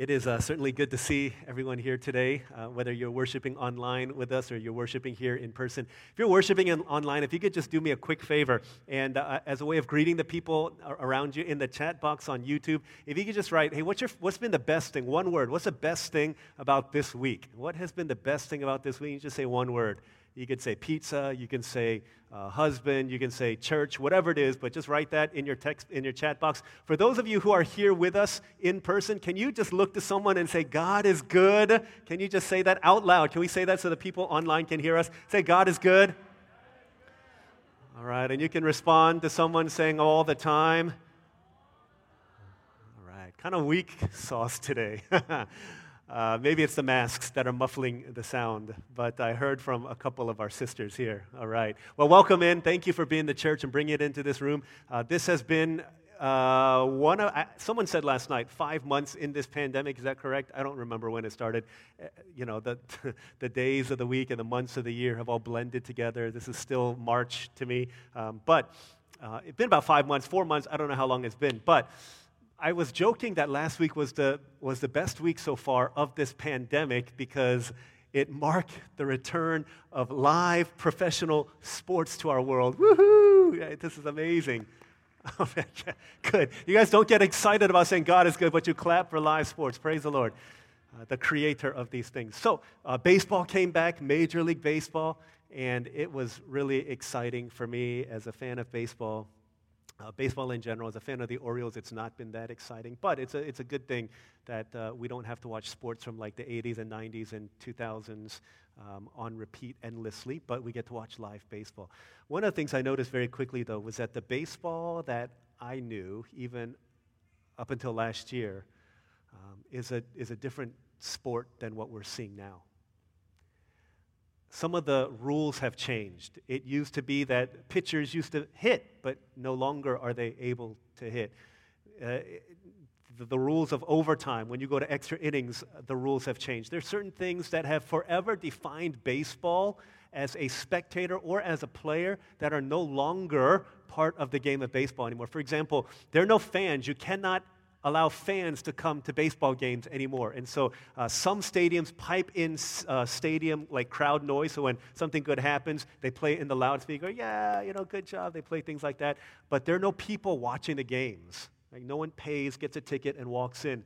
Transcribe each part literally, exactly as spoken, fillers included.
It is uh, certainly good to see everyone here today, uh, whether you're worshiping online with us or you're worshiping here in person. If you're worshiping in, online, if you could just do me a quick favor, and uh, as a way of greeting the people around you in the chat box on YouTube, if you could just write, hey, what's your, what's been the best thing, one word, what's the best thing about this week? What has been the best thing about this week? You just say one word. You could say pizza, you can say uh, husband, you can say church, whatever it is, but just write that in your text, in your chat box. For those of you who are here with us in person, can you just look to someone and say, God is good? Can you just say that out loud? Can we say that so the people online can hear us? Say, God is good. All right, and you can respond to someone saying all the time. All right, kind of weak sauce today. Uh, maybe it's the masks that are muffling the sound, but I heard from a couple of our sisters here. All right. Well, welcome in. Thank you for being the church and bringing it into this room. Uh, this has been uh, one of, uh, someone said last night, five months in this pandemic. Is that correct? I don't remember when it started. Uh, you know, the, the days of the week and the months of the year have all blended together. This is still March to me. Um, but uh, it's been about five months, four months. I don't know how long it's been, but I was joking that last week was the was the best week so far of this pandemic because it marked the return of live professional sports to our world. Woohoo! This is amazing. Oh, man. Good. You guys don't get excited about saying God is good, but you clap for live sports. Praise the Lord, uh, the creator of these things. So uh, baseball came back, Major League Baseball, and it was really exciting for me as a fan of baseball. Uh, baseball in general, as a fan of the Orioles, it's not been that exciting, but it's a it's a good thing that uh, we don't have to watch sports from like the eighties and nineties and two thousands um, on repeat endlessly, but we get to watch live baseball. One of the things I noticed very quickly, though, was that the baseball that I knew, even up until last year, um, is a is a different sport than what we're seeing now. Some of the rules have changed. It used to be that pitchers used to hit, but no longer are they able to hit. Uh, it, the, the rules of overtime, when you go to extra innings, the rules have changed. There are certain things that have forever defined baseball as a spectator or as a player that are no longer part of the game of baseball anymore. For example, there are no fans. You cannot allow fans to come to baseball games anymore. And so uh, some stadiums pipe in uh, stadium, like, crowd noise, so when something good happens, they play in the loudspeaker, yeah, you know, good job, they play things like that. But there are no people watching the games. Like, no one pays, gets a ticket, and walks in.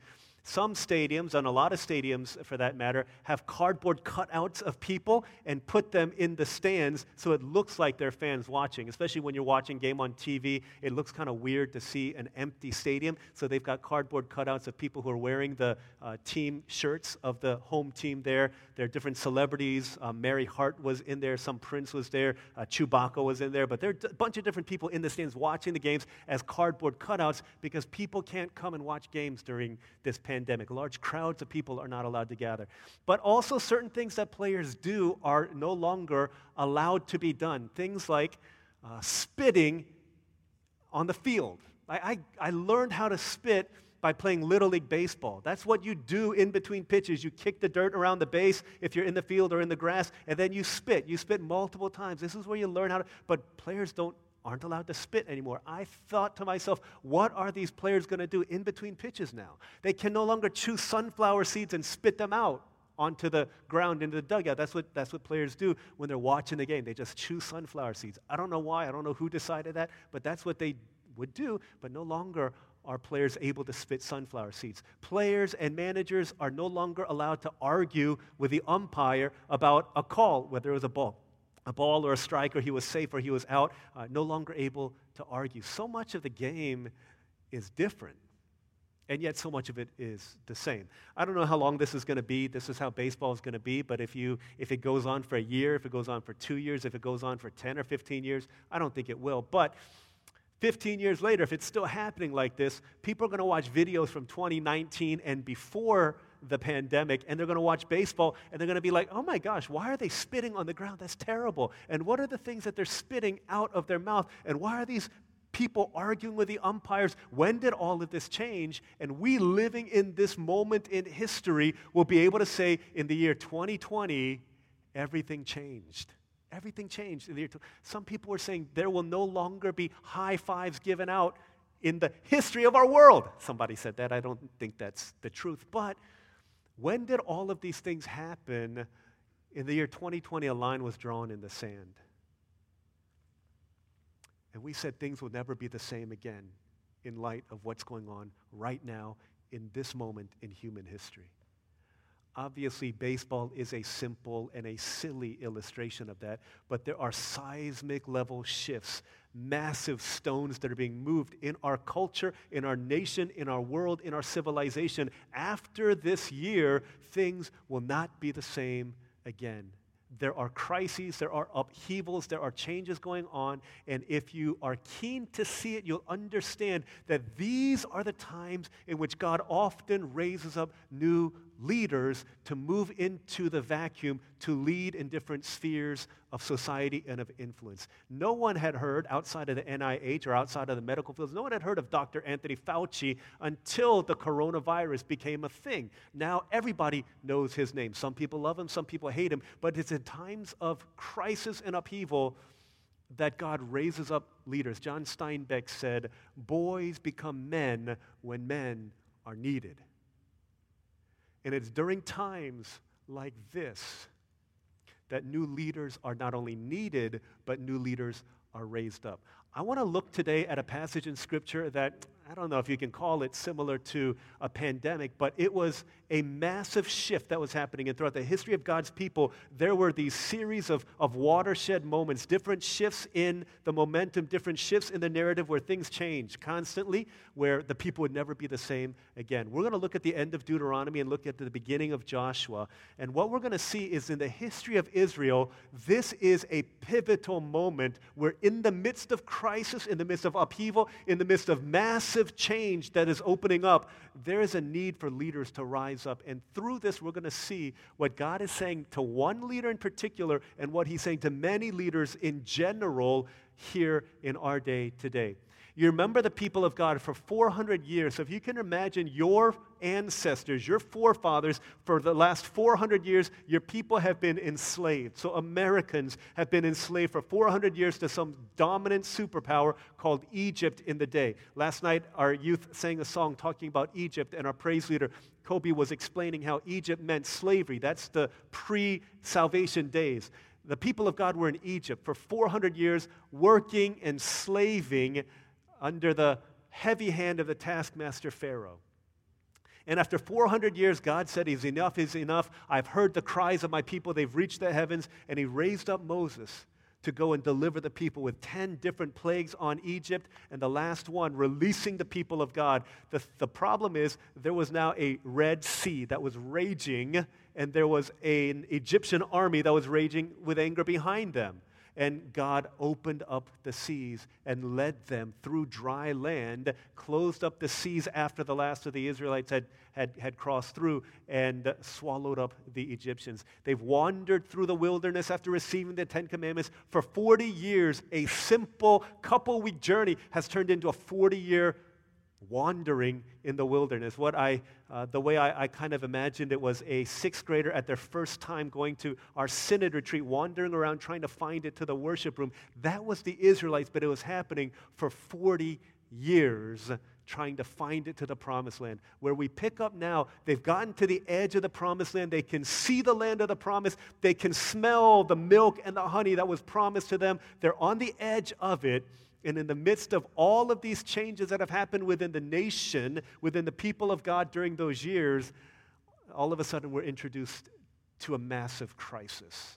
Some stadiums, and a lot of stadiums for that matter, have cardboard cutouts of people and put them in the stands so it looks like they're fans watching. Especially when you're watching game on T V, it looks kind of weird to see an empty stadium. So they've got cardboard cutouts of people who are wearing the uh, team shirts of the home team there. There are different celebrities. Uh, Mary Hart was in there. Some Prince was there. Uh, Chewbacca was in there. But there are a bunch of different people in the stands watching the games as cardboard cutouts because people can't come and watch games during this pandemic. Pandemic. Large crowds of people are not allowed to gather. But also certain things that players do are no longer allowed to be done. Things like uh, spitting on the field. I, I, I learned how to spit by playing Little League Baseball. That's what you do in between pitches. You kick the dirt around the base if you're in the field or in the grass, and then you spit. You spit multiple times. This is where you learn how to, but players don't aren't allowed to spit anymore. I thought to myself, what are these players going to do in between pitches now? They can no longer chew sunflower seeds and spit them out onto the ground, into the dugout. That's what that's what players do when they're watching the game. They just chew sunflower seeds. I don't know why. I don't know who decided that, but that's what they would do, but no longer are players able to spit sunflower seeds. Players and managers are no longer allowed to argue with the umpire about a call, whether it was a ball. A ball or a strike, or he was safe or he was out, uh, no longer able to argue. So much of the game is different, and yet so much of it is the same. I don't know how long this is going to be. This is how baseball is going to be, but if you if it goes on for a year, if it goes on for two years, if it goes on for ten or fifteen years, I don't think it will. But fifteen years later, if it's still happening like this, people are going to watch videos from twenty nineteen and before the pandemic, and they're going to watch baseball, and they're going to be like, oh my gosh, why are they spitting on the ground? That's terrible. And what are the things that they're spitting out of their mouth? And why are these people arguing with the umpires? When did all of this change? And we living in this moment in history will be able to say, in the year twenty twenty, everything changed. Everything changed. In the year twenty twenty. Some people were saying there will no longer be high fives given out in the history of our world. Somebody said that. I don't think that's the truth. But when did all of these things happen? In the year twenty twenty, a line was drawn in the sand. And we said things will never be the same again in light of what's going on right now in this moment in human history. Obviously, baseball is a simple and a silly illustration of that, but there are seismic level shifts, massive stones that are being moved in our culture, in our nation, in our world, in our civilization. After this year, things will not be the same again. There are crises, there are upheavals, there are changes going on, and if you are keen to see it, you'll understand that these are the times in which God often raises up new leaders to move into the vacuum to lead in different spheres of society and of influence. No one had heard, outside of the N I H or outside of the medical fields, no one had heard of Doctor Anthony Fauci until the coronavirus became a thing. Now everybody knows his name. Some people love him, some people hate him, but it's in times of crisis and upheaval that God raises up leaders. John Steinbeck said, "Boys become men when men are needed." And it's during times like this that new leaders are not only needed, but new leaders are raised up. I want to look today at a passage in Scripture that, I don't know if you can call it similar to a pandemic, but it was a massive shift that was happening. And throughout the history of God's people, there were these series of, of watershed moments, different shifts in the momentum, different shifts in the narrative where things change constantly, where the people would never be the same again. We're going to look at the end of Deuteronomy and look at the beginning of Joshua. And what we're going to see is in the history of Israel, this is a pivotal moment where in the midst of crisis, in the midst of upheaval, in the midst of mass of change that is opening up, there is a need for leaders to rise up. And through this, we're going to see what God is saying to one leader in particular and what he's saying to many leaders in general here in our day today. You remember the people of God for four hundred years. So if you can imagine your ancestors, your forefathers, for the last four hundred years, your people have been enslaved. So Americans have been enslaved for four hundred years to some dominant superpower called Egypt in the day. Last night, our youth sang a song talking about Egypt, and our praise leader, Kobe, was explaining how Egypt meant slavery. That's the pre-salvation days. The people of God were in Egypt for four hundred years, working and slaving under the heavy hand of the taskmaster Pharaoh. And after four hundred years, God said, "He's enough, he's enough. I've heard the cries of my people. They've reached the heavens." And he raised up Moses to go and deliver the people with ten different plagues on Egypt, and the last one, releasing the people of God. The, the problem is there was now a Red Sea that was raging, and there was a, an Egyptian army that was raging with anger behind them. And God opened up the seas and led them through dry land, closed up the seas after the last of the Israelites had, had, had crossed through, and swallowed up the Egyptians. They've wandered through the wilderness after receiving the Ten Commandments. For forty years, a simple couple-week journey has turned into a forty-year wandering in the wilderness. What I, uh, the way I, I kind of imagined it was a sixth grader at their first time going to our synod retreat, wandering around trying to find it to the worship room. That was the Israelites, but it was happening for forty years, trying to find it to the Promised Land. Where we pick up now, they've gotten to the edge of the Promised Land. They can see the land of the promise. They can smell the milk and the honey that was promised to them. They're on the edge of it. And in the midst of all of these changes that have happened within the nation, within the people of God during those years, all of a sudden we're introduced to a massive crisis.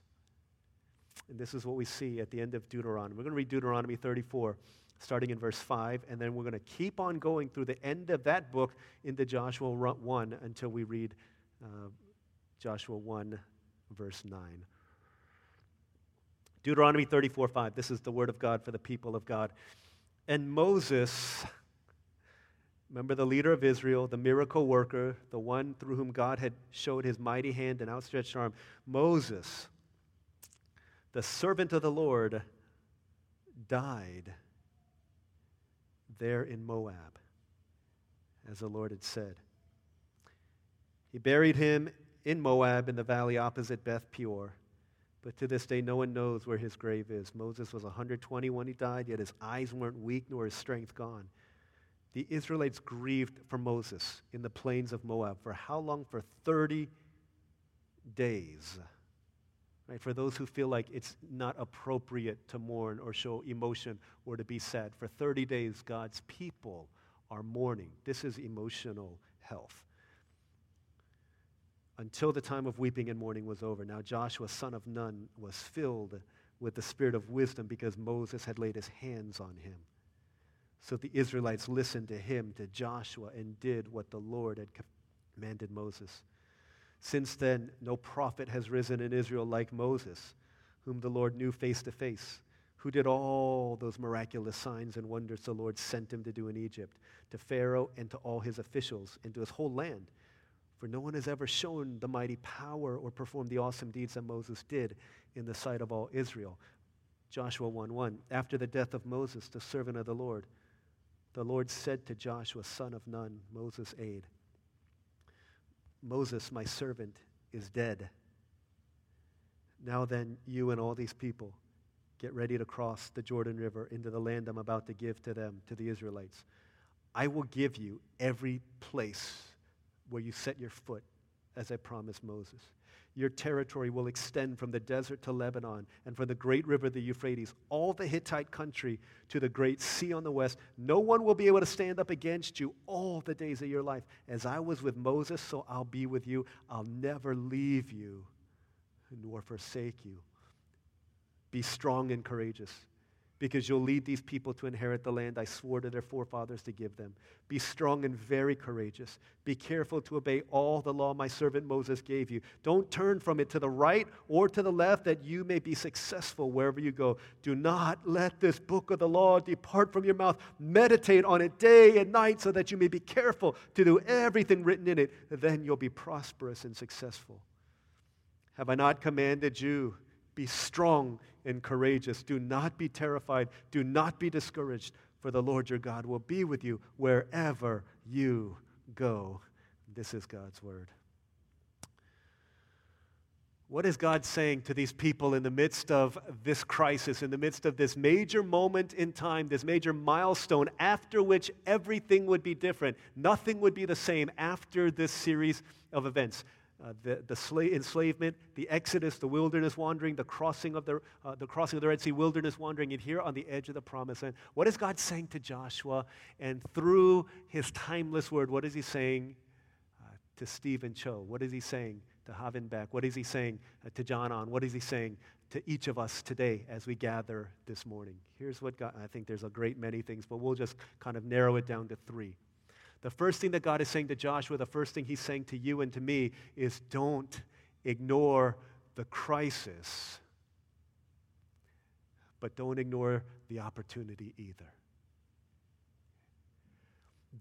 And this is what we see at the end of Deuteronomy. We're going to read Deuteronomy thirty-four, starting in verse five, and then we're going to keep on going through the end of that book into Joshua one until we read uh, Joshua one, verse nine. Deuteronomy thirty-four five, this is the word of God for the people of God. And Moses, remember the leader of Israel, the miracle worker, the one through whom God had showed his mighty hand and outstretched arm. Moses, the servant of the Lord, died there in Moab, as the Lord had said. He buried him in Moab in the valley opposite Beth Peor. But to this day, no one knows where his grave is. Moses was one hundred twenty when he died, yet his eyes weren't weak nor his strength gone. the Israelites grieved for Moses in the plains of Moab. For how long? For thirty days. Right? For those who feel like it's not appropriate to mourn or show emotion or to be sad, for thirty days, God's people are mourning. This is emotional health. Until the time of weeping and mourning was over. Now Joshua, son of Nun, was filled with the spirit of wisdom because Moses had laid his hands on him. So the Israelites listened to him, to Joshua, and did what the Lord had commanded Moses. Since then, no prophet has risen in Israel like Moses, whom the Lord knew face to face, who did all those miraculous signs and wonders the Lord sent him to do in Egypt, to Pharaoh and to all his officials, and to his whole land. For no one has ever shown the mighty power or performed the awesome deeds that Moses did in the sight of all Israel. Joshua one one, after the death of Moses, the servant of the Lord, the Lord said to Joshua, son of Nun, Moses' aide, Moses, my servant, is dead. Now then, you and all these people, get ready to cross the Jordan River into the land I'm about to give to them, to the Israelites. I will give you every place where you set your foot, as I promised Moses. Your territory will extend from the desert to Lebanon and from the great river, the Euphrates, all the Hittite country to the great sea on the west. No one will be able to stand up against you all the days of your life. As I was with Moses, so I'll be with you. I'll never leave you nor forsake you. Be strong and courageous, because you'll lead these people to inherit the land I swore to their forefathers to give them. Be strong and very courageous. Be careful to obey all the law my servant Moses gave you. Don't turn from it to the right or to the left, that you may be successful wherever you go. Do not let this book of the law depart from your mouth. Meditate on it day and night, so that you may be careful to do everything written in it. Then you'll be prosperous and successful. Have I not commanded you? Be strong and courageous. Do not be terrified. Do not be discouraged, for the Lord your God will be with you wherever you go. This is God's word. What is God saying to these people in the midst of this crisis, in the midst of this major moment in time, this major milestone after which everything would be different? Nothing would be the same after this series of events. Uh, the the sla- enslavement, the exodus, the wilderness wandering, the crossing of the uh, the crossing of the Red Sea, wilderness wandering, and here on the edge of the Promised Land. What is God saying to Joshua? And through his timeless word, what is he saying uh, to Stephen Cho? What is he saying to Havin Beck? What is he saying uh, to John On? What is he saying to each of us today as we gather this morning? Here's what God, I think there's a great many things, but we'll just kind of narrow it down to three. The first thing that God is saying to Joshua, the first thing he's saying to you and to me is, don't ignore the crisis, but don't ignore the opportunity either.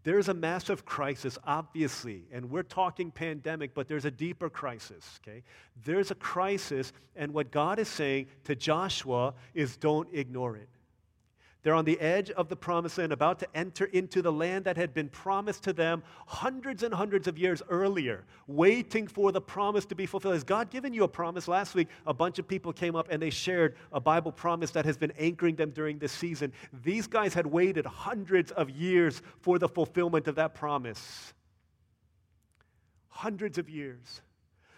There's a massive crisis, obviously, and we're talking pandemic, but there's a deeper crisis, okay? There's a crisis, and what God is saying to Joshua is, don't ignore it. They're on the edge of the Promised Land, about to enter into the land that had been promised to them hundreds and hundreds of years earlier, waiting for the promise to be fulfilled. Has God given you a promise? Last week, a bunch of people came up and they shared a Bible promise that has been anchoring them during this season. These guys had waited hundreds of years for the fulfillment of that promise. Hundreds of years.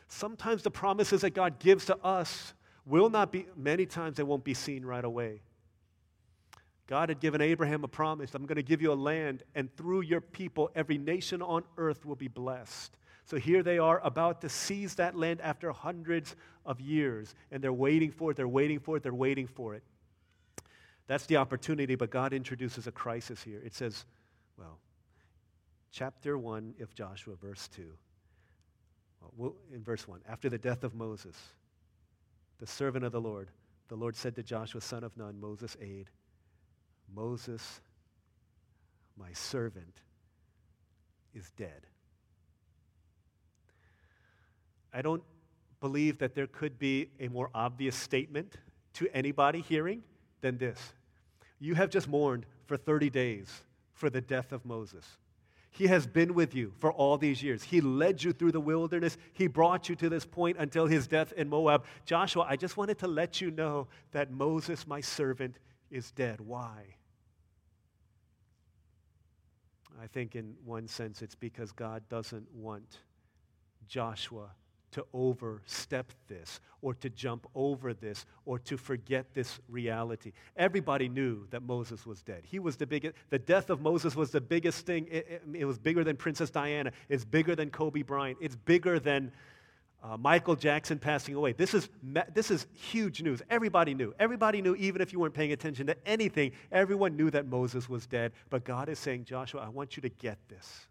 Sometimes the promises that God gives to us will not be, many times they won't be seen right away. God had given Abraham a promise, I'm going to give you a land, and through your people, every nation on earth will be blessed. So here they are about to seize that land after hundreds of years, and they're waiting for it, they're waiting for it, they're waiting for it. That's the opportunity, but God introduces a crisis here. It says, well, chapter one of Joshua, verse two. Well, in verse one, after the death of Moses, the servant of the Lord, the Lord said to Joshua, son of Nun, Moses' aide, Moses, my servant, is dead. I don't believe that there could be a more obvious statement to anybody hearing than this. You have just mourned for thirty days for the death of Moses. He has been with you for all these years. He led you through the wilderness. He brought you to this point until his death in Moab. Joshua, I just wanted to let you know that Moses, my servant, is dead. Why? I think in one sense it's because God doesn't want Joshua to overstep this or to jump over this or to forget this reality. Everybody knew that Moses was dead. He was the biggest, the death of Moses was the biggest thing. It, it, it was bigger than Princess Diana. It's bigger than Kobe Bryant. It's bigger than uh, Michael Jackson passing away. This is this is huge news. Everybody knew. Everybody knew, even if you weren't paying attention to anything, everyone knew that Moses was dead. But God is saying, Joshua, I want you to get this.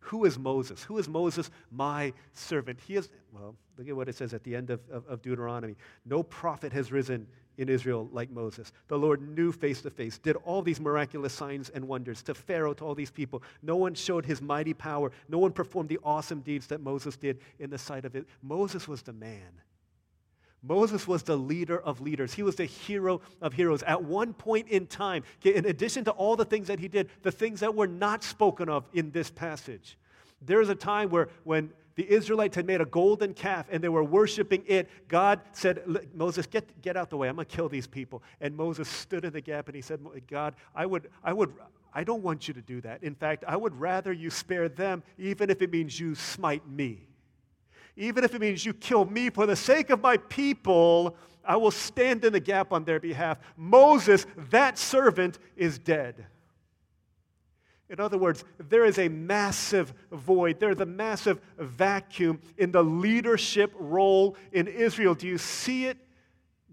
Who is Moses? Who is Moses, my servant? He is, well, look at what it says at the end of, of, of Deuteronomy. No prophet has risen in Israel like Moses. The Lord knew face to face, did all these miraculous signs and wonders to Pharaoh, to all these people. No one showed his mighty power. No one performed the awesome deeds that Moses did in the sight of it. Moses was the man. Moses was the leader of leaders. He was the hero of heroes. At one point in time, in addition to all the things that he did, the things that were not spoken of in this passage, there is a time where when the Israelites had made a golden calf and they were worshiping it, God said, Moses, get, get out the way. I'm going to kill these people. And Moses stood in the gap and he said, God, I would, I would, I don't want you to do that. In fact, I would rather you spare them, even if it means you smite me. Even if it means you kill me for the sake of my people, I will stand in the gap on their behalf. Moses, that servant, is dead. In other words, there is a massive void. There is a massive vacuum in the leadership role in Israel. Do you see it,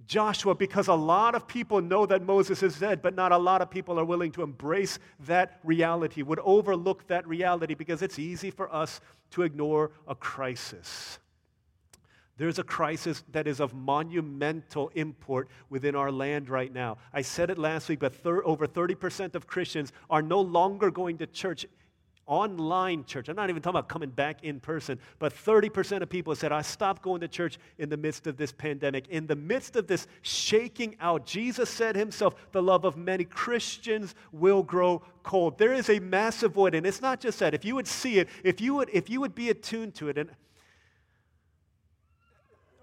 Joshua? Because a lot of people know that Moses is dead, but not a lot of people are willing to embrace that reality, would overlook that reality, because it's easy for us to ignore a crisis. There's a crisis that is of monumental import within our land right now. I said it last week, but thir- over thirty percent of Christians are no longer going to church, online church. I'm not even talking about coming back in person, but thirty percent of people said, I stopped going to church in the midst of this pandemic, in the midst of this shaking out. Jesus said himself, the love of many Christians will grow cold. There is a massive void, and it's not just that. If you would see it, if you would, if you would be attuned to it, and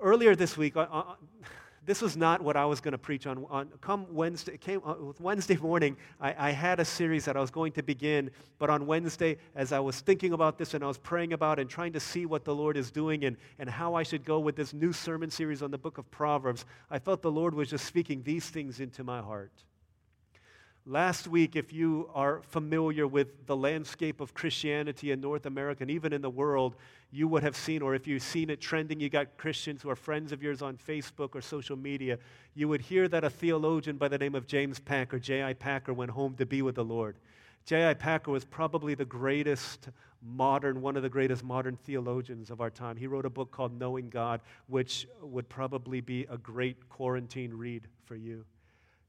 earlier this week, on, on, this was not what I was going to preach on. on come Wednesday, it came, uh, Wednesday morning, I, I had a series that I was going to begin, but on Wednesday, as I was thinking about this and I was praying about it and trying to see what the Lord is doing and, and how I should go with this new sermon series on the book of Proverbs, I felt the Lord was just speaking these things into my heart. Last week, if you are familiar with the landscape of Christianity in North America and even in the world, you would have seen, or if you've seen it trending, you got Christians who are friends of yours on Facebook or social media, you would hear that a theologian by the name of James Packer, J I. Packer, went home to be with the Lord. J I. Packer was probably the greatest modern, one of the greatest modern theologians of our time. He wrote a book called Knowing God, which would probably be a great quarantine read for you.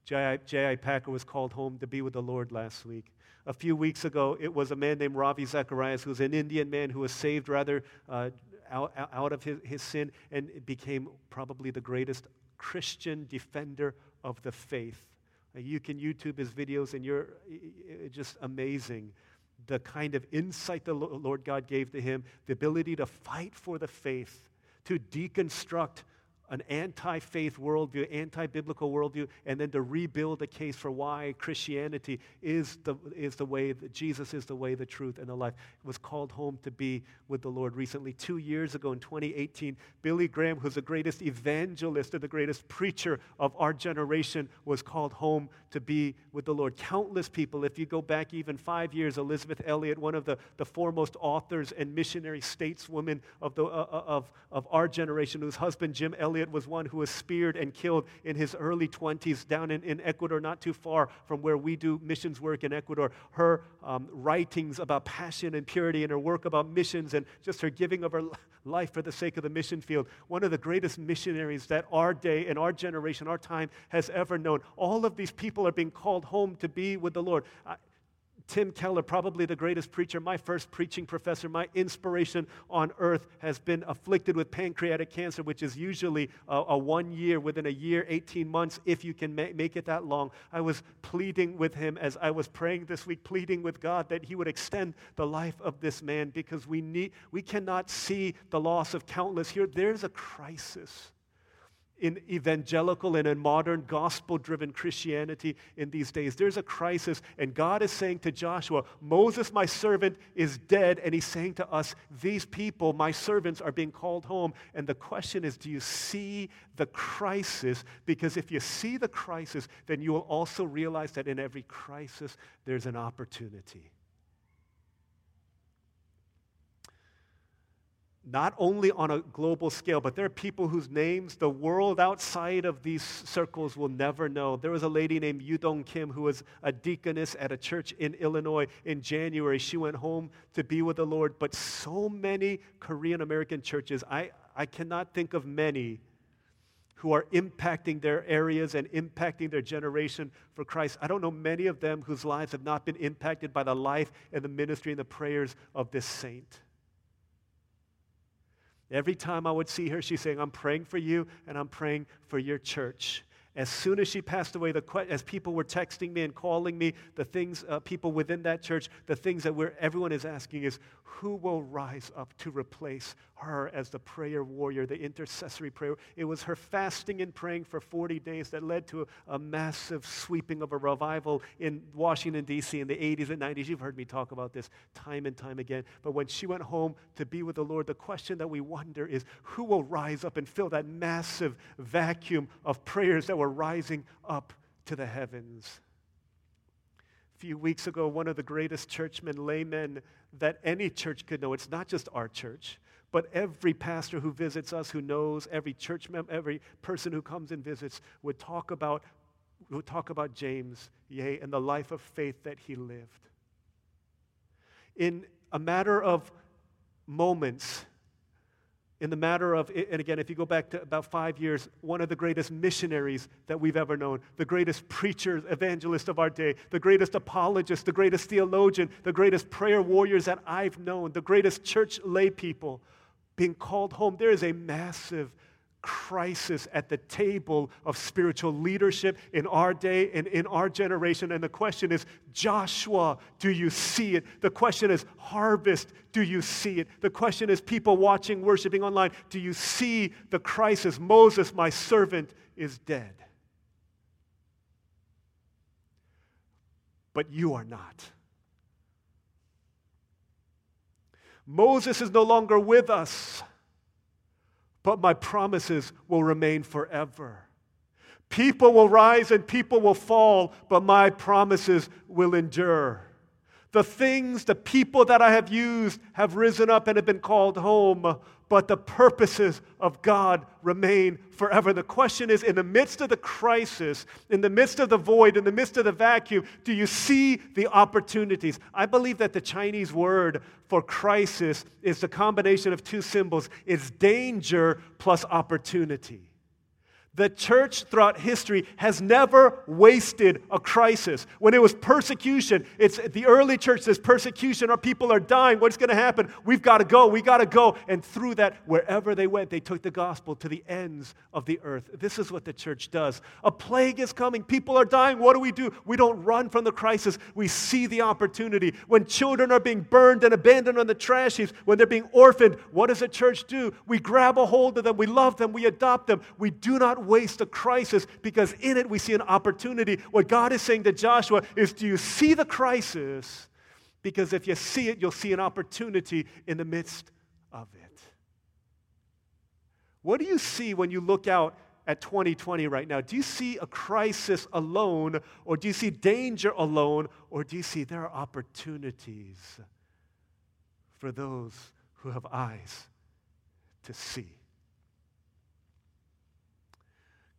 J I. Packer was called home to be with the Lord last week. A few weeks ago, it was a man named Ravi Zacharias, who was an Indian man who was saved rather uh, out, out of his, his sin and became probably the greatest Christian defender of the faith. Uh, you can YouTube his videos, and you're just amazing. The kind of insight the Lord God gave to him, the ability to fight for the faith, to deconstruct an anti-faith worldview, anti-biblical worldview, and then to rebuild a case for why Christianity is the is the way, that Jesus is the way, the truth, and the life. Was called home to be with the Lord recently. Two years ago in twenty eighteen, Billy Graham, who's the greatest evangelist and the greatest preacher of our generation, was called home to be with the Lord. Countless people, if you go back even five years, Elizabeth Elliot, one of the, the foremost authors and missionary stateswoman of, the, uh, of, of our generation, whose husband, Jim Elliot, It was one who was speared and killed in his early twenties down in, in Ecuador, not too far from where we do missions work in Ecuador. Her um, writings about passion and purity and her work about missions and just her giving of her life for the sake of the mission field. One of the greatest missionaries that our day and our generation, our time has ever known. All of these people are being called home to be with the Lord. I, Tim Keller, probably the greatest preacher, my first preaching professor, my inspiration on earth, has been afflicted with pancreatic cancer, which is usually a, a one year, within a year, eighteen months, if you can ma- make it that long. I was pleading with him as I was praying this week, pleading with God that he would extend the life of this man, because we need, we cannot see the loss of countless here. There's a crisis in evangelical and in modern gospel-driven Christianity in these days. There's a crisis, and God is saying to Joshua, Moses, my servant, is dead, and he's saying to us, these people, my servants, are being called home. And the question is, do you see the crisis? Because if you see the crisis, then you will also realize that in every crisis, there's an opportunity. Not only on a global scale, but there are people whose names the world outside of these circles will never know. There was a lady named Yudong Kim who was a deaconess at a church in Illinois in January. She went home to be with the Lord, but so many Korean-American churches, I, I cannot think of many who are impacting their areas and impacting their generation for Christ. I don't know many of them whose lives have not been impacted by the life and the ministry and the prayers of this saint. Every time I would see her, she's saying, I'm praying for you, and I'm praying for your church. As soon as she passed away, the que- as people were texting me and calling me, the things, uh, people within that church, the things that we're, everyone is asking is, who will rise up to replace her as the prayer warrior, the intercessory prayer? It was her fasting and praying for forty days that led to a, a massive sweeping of a revival in Washington, D C in the eighties and nineties. You've heard me talk about this time and time again. But when she went home to be with the Lord, the question that we wonder is, who will rise up and fill that massive vacuum of prayers that were rising up to the heavens? A few weeks ago, one of the greatest churchmen, laymen that any church could know, it's not just our church, but every pastor who visits us, who knows, every church member, every person who comes and visits, would talk about, would talk about James, yea, and the life of faith that he lived. In a matter of moments, in the matter of, and again, if you go back to about five years, one of the greatest missionaries that we've ever known, the greatest preachers, evangelists of our day, the greatest apologists, the greatest theologian, the greatest prayer warriors that I've known, the greatest church lay people being called home. There is a massive crisis at the table of spiritual leadership in our day and in our generation. And the question is, Joshua, do you see it? The question is, harvest, do you see it? The question is, people watching, worshiping online, do you see the crisis? Moses, my servant, is dead. But you are not. Moses is no longer with us, but my promises will remain forever. People will rise and people will fall, but my promises will endure. The things, the people that I have used have risen up and have been called home, but the purposes of God remain forever. The question is, in the midst of the crisis, in the midst of the void, in the midst of the vacuum, do you see the opportunities? I believe that the Chinese word for crisis is the combination of two symbols. It's danger plus opportunity. The church throughout history has never wasted a crisis. When it was persecution, it's the early church says persecution, our people are dying, what's going to happen? We've got to go, we got to go. And through that, wherever they went, they took the gospel to the ends of the earth. This is what the church does. A plague is coming, people are dying, what do we do? We don't run from the crisis, we see the opportunity. When children are being burned and abandoned on the trash heaps, when they're being orphaned, what does the church do? We grab a hold of them, we love them, we adopt them. We do not waste a crisis because in it we see an opportunity. What God is saying to Joshua is, do you see the crisis? Because if you see it, you'll see an opportunity in the midst of it. What do you see when you look out at twenty twenty right now? Do you see a crisis alone, or do you see danger alone, or do you see there are opportunities for those who have eyes to see?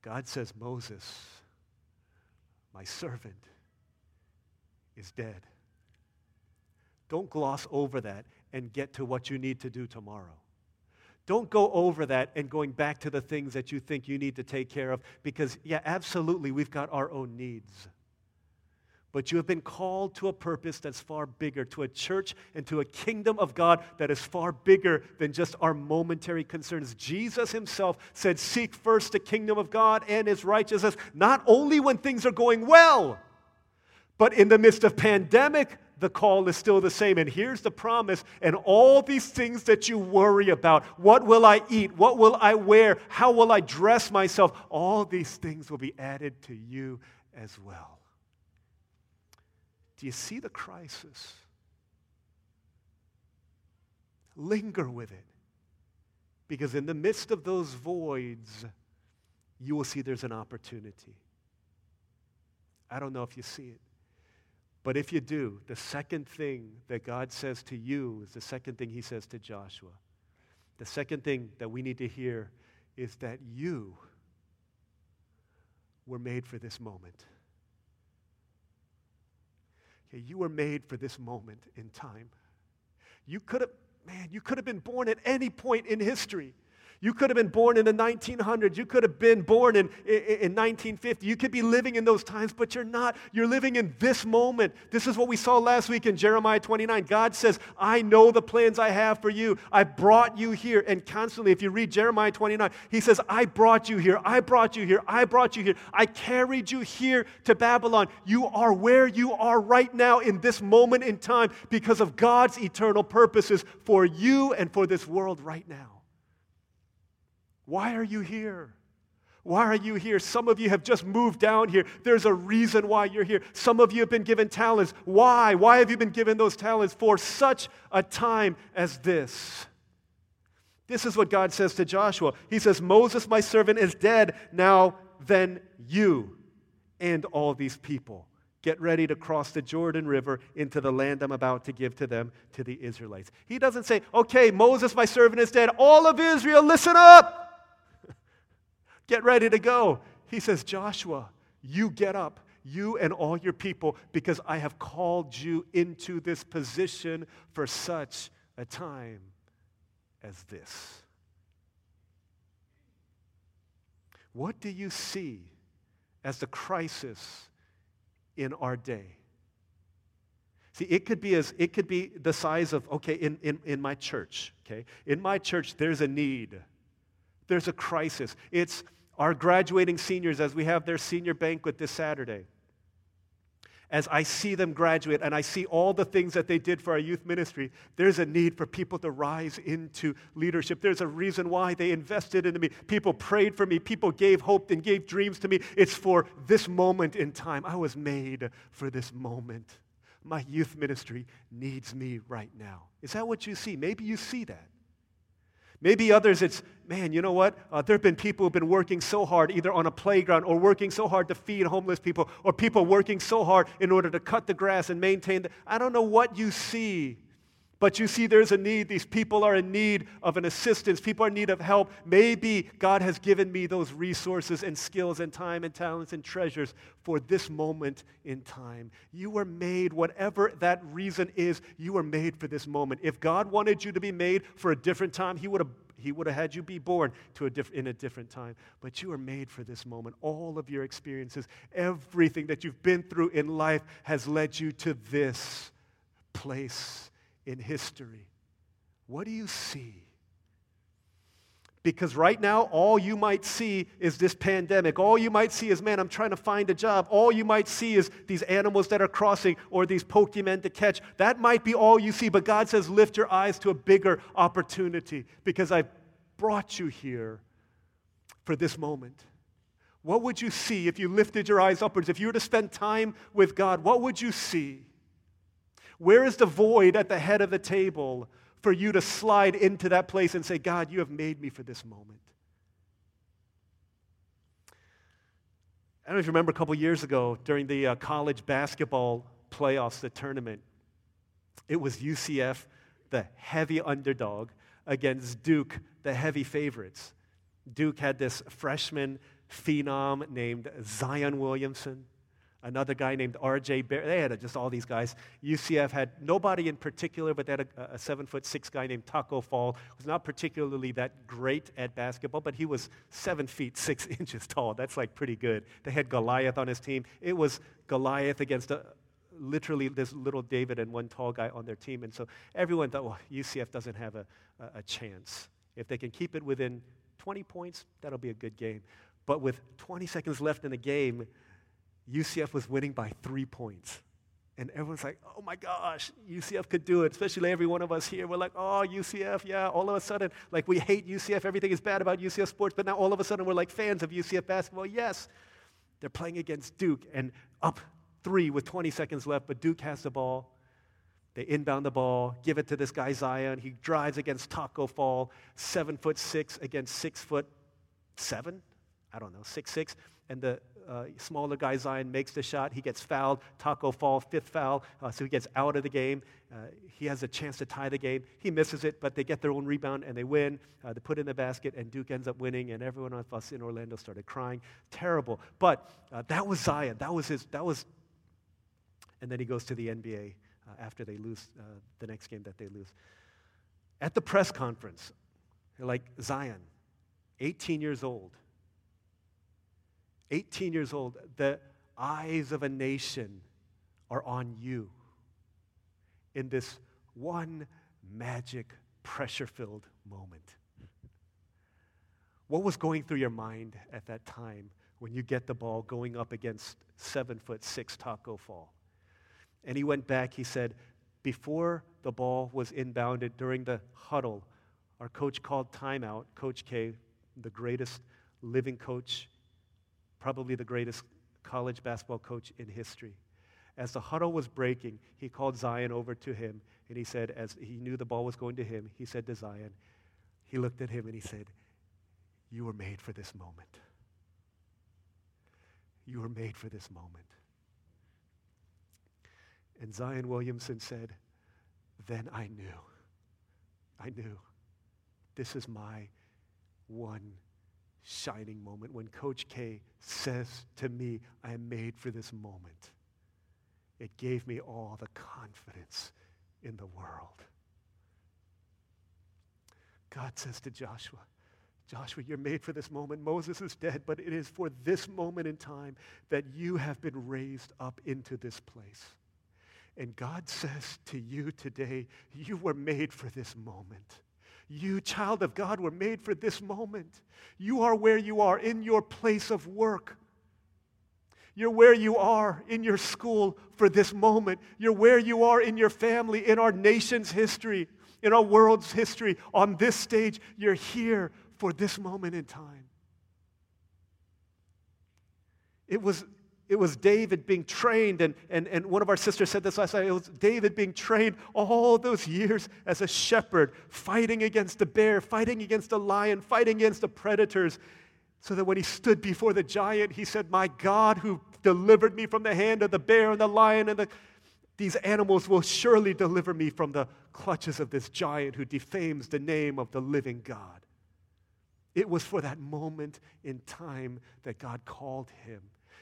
God says, Moses, my servant, is dead. Don't gloss over that and get to what you need to do tomorrow. Don't go over that and going back to the things that you think you need to take care of because, yeah, absolutely, we've got our own needs. But you have been called to a purpose that's far bigger, to a church and to a kingdom of God that is far bigger than just our momentary concerns. Jesus himself said, seek first the kingdom of God and his righteousness, not only when things are going well, but in the midst of pandemic, the call is still the same. And here's the promise. And all these things that you worry about, what will I eat? What will I wear? How will I dress myself? All these things will be added to you as well. Do you see the crisis? Linger with it. Because in the midst of those voids, you will see there's an opportunity. I don't know if you see it. But if you do, the second thing that God says to you is the second thing he says to Joshua. The second thing that we need to hear is that you were made for this moment. Okay, you were made for this moment in time. You could have, man, you could have been born at any point in history. You could have been born in the nineteen hundreds. You could have been born in, in, in nineteen fifty. You could be living in those times, but you're not. You're living in this moment. This is what we saw last week in Jeremiah twenty-nine. God says, I know the plans I have for you. I brought you here. And constantly, if you read Jeremiah twenty-nine, he says, I brought you here. I brought you here. I brought you here. I carried you here to Babylon. You are where you are right now in this moment in time because of God's eternal purposes for you and for this world right now. Why are you here? Why are you here? Some of you have just moved down here. There's a reason why you're here. Some of you have been given talents. Why? Why have you been given those talents for such a time as this? This is what God says to Joshua. He says, Moses, my servant, is dead. Now then you and all these people get ready to cross the Jordan River into the land I'm about to give to them, to the Israelites. He doesn't say, okay, Moses, my servant, is dead. All of Israel, listen up. Get ready to go. He says, Joshua, you get up, you and all your people, because I have called you into this position for such a time as this. What do you see as the crisis in our day? See, it could be as it could be the size of, okay, in, in, in my church, okay? In my church, there's a need. There's a crisis. It's our graduating seniors, as we have their senior banquet this Saturday, as I see them graduate and I see all the things that they did for our youth ministry, there's a need for people to rise into leadership. There's a reason why they invested into me. People prayed for me. People gave hope and gave dreams to me. It's for this moment in time. I was made for this moment. My youth ministry needs me right now. Is that what you see? Maybe you see that. Maybe others, it's, man, you know what? Uh, there have been people who have been working so hard, either on a playground or working so hard to feed homeless people, or people working so hard in order to cut the grass and maintain the... I don't know what you see, but you see there's a need. These people are in need of an assistance. People are in need of help. Maybe God has given me those resources and skills and time and talents and treasures for this moment in time. You were made, whatever that reason is, you were made for this moment. If God wanted you to be made for a different time, he would have He would have had you be born to a diff- in a different time. But you are made for this moment. All of your experiences, everything that you've been through in life has led you to this place in history. What do you see? Because right now, all you might see is this pandemic. All you might see is, man, I'm trying to find a job. All you might see is these animals that are crossing or these Pokemon to catch. That might be all you see, but God says, lift your eyes to a bigger opportunity because I brought you here for this moment. What would you see if you lifted your eyes upwards? If you were to spend time with God, what would you see? Where is the void at the head of the table for you to slide into that place and say, God, you have made me for this moment? I don't know if you remember a couple years ago during the uh, college basketball playoffs, the tournament, it was U C F, the heavy underdog, against Duke, the heavy favorites. Duke had this freshman phenom named Zion Williamson. Another guy named R J Bear. They had just all these guys. U C F had nobody in particular, but they had a, a seven-foot-six guy named Taco Fall, who was not particularly that great at basketball, but he was seven feet six inches tall. That's like pretty good. They had Goliath on his team. It was Goliath against a, literally this little David and one tall guy on their team. And so everyone thought, well, U C F doesn't have a, a chance. If they can keep it within twenty points, that'll be a good game. But with twenty seconds left in the game, U C F was winning by three points. And everyone's like, oh my gosh, U C F could do it, especially every one of us here. We're like, oh, U C F, yeah. All of a sudden, like we hate U C F. Everything is bad about U C F sports. But now all of a sudden, we're like fans of U C F basketball. Yes, they're playing against Duke and up three with twenty seconds left. But Duke has the ball. They inbound the ball, give it to this guy Zion. He drives against Taco Fall, seven foot six against six foot seven. I don't know, six six. And the Uh, smaller guy, Zion, makes the shot. He gets fouled. Taco Fall, fifth foul, uh, so he gets out of the game. Uh, he has a chance to tie the game. He misses it, but they get their own rebound, and they win. Uh, they put it in the basket, and Duke ends up winning, and everyone of us in Orlando started crying. Terrible. But uh, that was Zion. That was his, that was, and then he goes to the N B A uh, after they lose, uh, the next game that they lose. At the press conference, like Zion, eighteen years old, eighteen years old, the eyes of a nation are on you in this one magic, pressure-filled moment. What was going through your mind at that time when you get the ball going up against seven foot six Taco Fall? And he went back, he said, before the ball was inbounded during the huddle, our coach called timeout, Coach K, the greatest living coach, probably the greatest college basketball coach in history. As the huddle was breaking, he called Zion over to him, and he said, as he knew the ball was going to him, he said to Zion, he looked at him and he said, you were made for this moment. You were made for this moment. And Zion Williamson said, then I knew. I knew. This is my one shining moment. When Coach K says to me, I am made for this moment, it gave me all the confidence in the world. God says to Joshua, Joshua, you're made for this moment. Moses is dead, but it is for this moment in time that you have been raised up into this place. And God says to you today, you were made for this moment. You, child of God, were made for this moment. You are where you are in your place of work. You're where you are in your school for this moment. You're where you are in your family, in our nation's history, in our world's history. On this stage, you're here for this moment in time. It was It was David being trained, and, and, and one of our sisters said this last night, it was David being trained all those years as a shepherd, fighting against the bear, fighting against the lion, fighting against the predators, so that when he stood before the giant, he said, my God who delivered me from the hand of the bear and the lion, and the, these animals will surely deliver me from the clutches of this giant who defames the name of the living God. It was for that moment in time that God called him.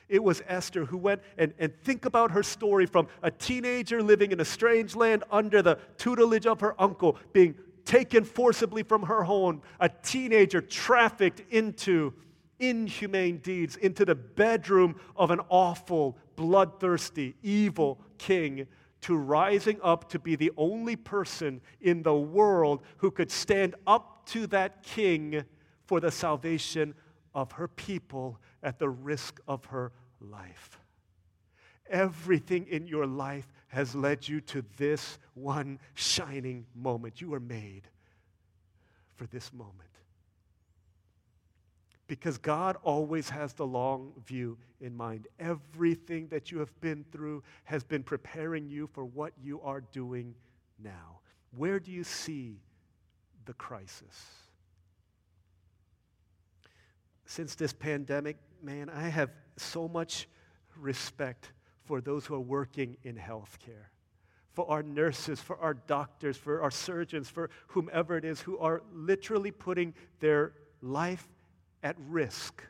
It was Esther who went and, and think about her story from a teenager living in a strange land under the tutelage of her uncle, being taken forcibly from her home, a teenager trafficked into inhumane deeds, into the bedroom of an awful, bloodthirsty, evil king, to rising up to be the only person in the world who could stand up to that king for the salvation of her people at the risk of her life. Everything in your life has led you to this one shining moment. You were made for this moment. Because God always has the long view in mind. Everything that you have been through has been preparing you for what you are doing now. Where do you see the crisis? Since this pandemic, man, I have so much respect for those who are working in healthcare, for our nurses, for our doctors, for our surgeons, for whomever it is who are literally putting their life at risk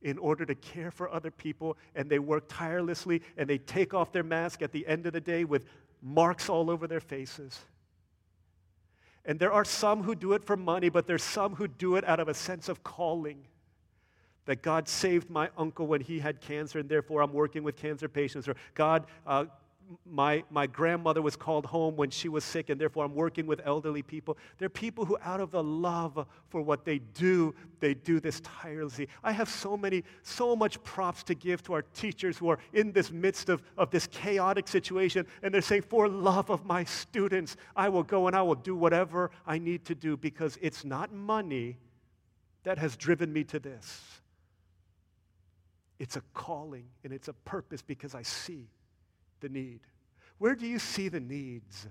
in order to care for other people, and they work tirelessly, and they take off their mask at the end of the day with marks all over their faces. And there are some who do it for money, but there's some who do it out of a sense of calling. That God saved my uncle when he had cancer, and therefore I'm working with cancer patients. Or God uh, my my grandmother was called home when she was sick, and therefore I'm working with elderly people. They're people who, out of the love for what they do, they do this tirelessly. I have so many, so much props to give to our teachers who are in this midst of, of this chaotic situation, and they're saying, for love of my students, I will go and I will do whatever I need to do, because it's not money that has driven me to this. It's a calling, and it's a purpose, because I see the need. Where do you see the needs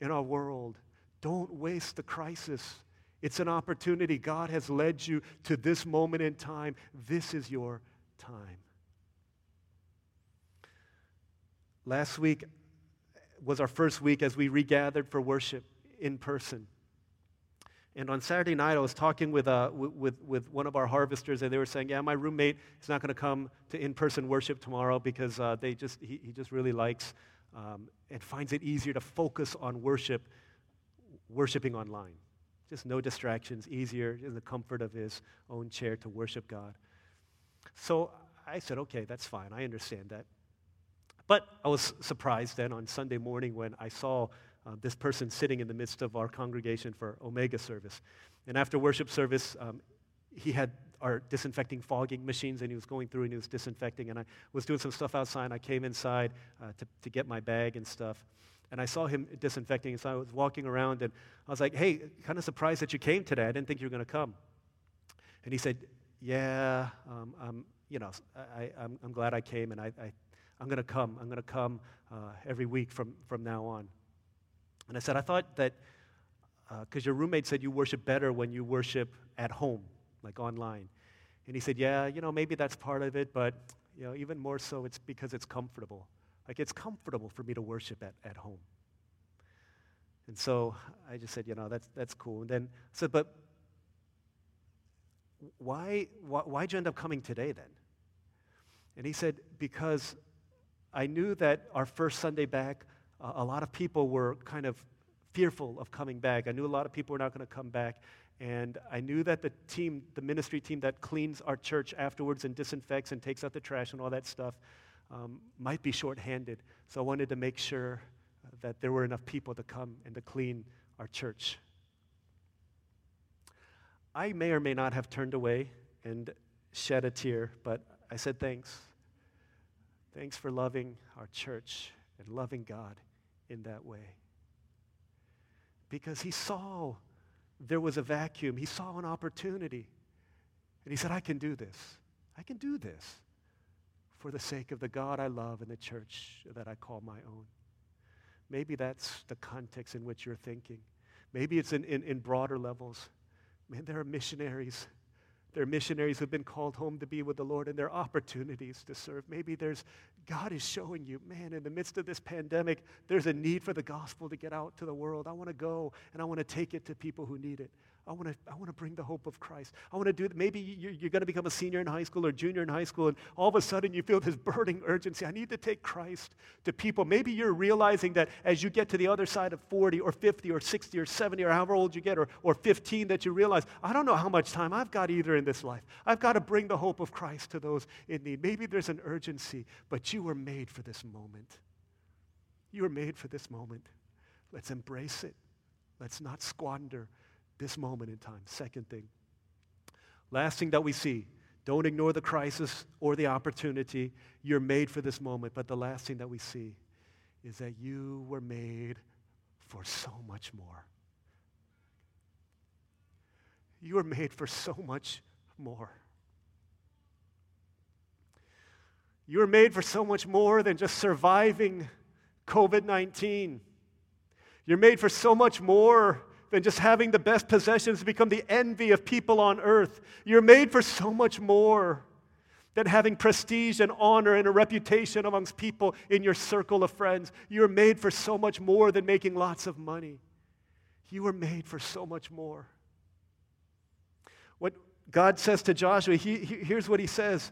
in our world? Don't waste the crisis. It's an opportunity. God has led you to this moment in time. This is your time. Last week was our first week as we regathered for worship in person. And on Saturday night, I was talking with, uh, with, with one of our harvesters, and they were saying, yeah, my roommate is not going to come to in-person worship tomorrow because uh, they just he, he just really likes um, and finds it easier to focus on worship, worshiping online. Just no distractions, easier in the comfort of his own chair to worship God. So I said, okay, that's fine. I understand that. But I was surprised then on Sunday morning when I saw Uh, this person sitting in the midst of our congregation for Omega service. And after worship service, um, he had our disinfecting fogging machines, and he was going through and he was disinfecting. And I was doing some stuff outside, and I came inside uh, to, to get my bag and stuff. And I saw him disinfecting, and so I was walking around, and I was like, hey, kind of surprised that you came today. I didn't think you were going to come. And he said, yeah, um, um, you know, I, I'm, I'm glad I came, and I, I, I'm going to come. I'm going to come uh, every week from, from now on. And I said, I thought that, because uh, your roommate said you worship better when you worship at home, like online. And he said, yeah, you know, maybe that's part of it, but, you know, even more so it's because it's comfortable. Like, it's comfortable for me to worship at, at home. And so I just said, you know, that's that's cool. And then I said, but why, why, why'd you end up coming today then? And he said, because I knew that our first Sunday back, a lot of people were kind of fearful of coming back. I knew a lot of people were not going to come back. And I knew that the team, the ministry team that cleans our church afterwards and disinfects and takes out the trash and all that stuff, um, might be shorthanded. So I wanted to make sure that there were enough people to come and to clean our church. I may or may not have turned away and shed a tear, but I said thanks. Thanks for loving our church and loving God in that way. Because he saw there was a vacuum. He saw an opportunity. And he said, I can do this. I can do this for the sake of the God I love and the church that I call my own. Maybe that's the context in which you're thinking. Maybe it's in, in, in broader levels. Man, there are missionaries. There are missionaries who've been called home to be with the Lord, and there are opportunities to serve. Maybe there's, God is showing you, man, in the midst of this pandemic, there's a need for the gospel to get out to the world. I want to go, and I want to take it to people who need it. I want to I want to bring the hope of Christ. I want to do, maybe you're, you're going to become a senior in high school or junior in high school, and all of a sudden you feel this burning urgency. I need to take Christ to people. Maybe you're realizing that as you get to the other side of forty or fifty or sixty or seventy or however old you get or, or fifteen, that you realize, I don't know how much time I've got either in this life. I've got to bring the hope of Christ to those in need. Maybe there's an urgency, but you were made for this moment. You were made for this moment. Let's embrace it. Let's not squander this moment in time. Second thing. Last thing that we see, don't ignore the crisis or the opportunity. You're made for this moment. But the last thing that we see is that you were made for so much more. You were made for so much more. You were made for so much more than just surviving covid nineteen. You're made for so much more than just having the best possessions to become the envy of people on earth. You're made for so much more than having prestige and honor and a reputation amongst people in your circle of friends. You're made for so much more than making lots of money. You were made for so much more. What God says to Joshua, he, he, here's what he says.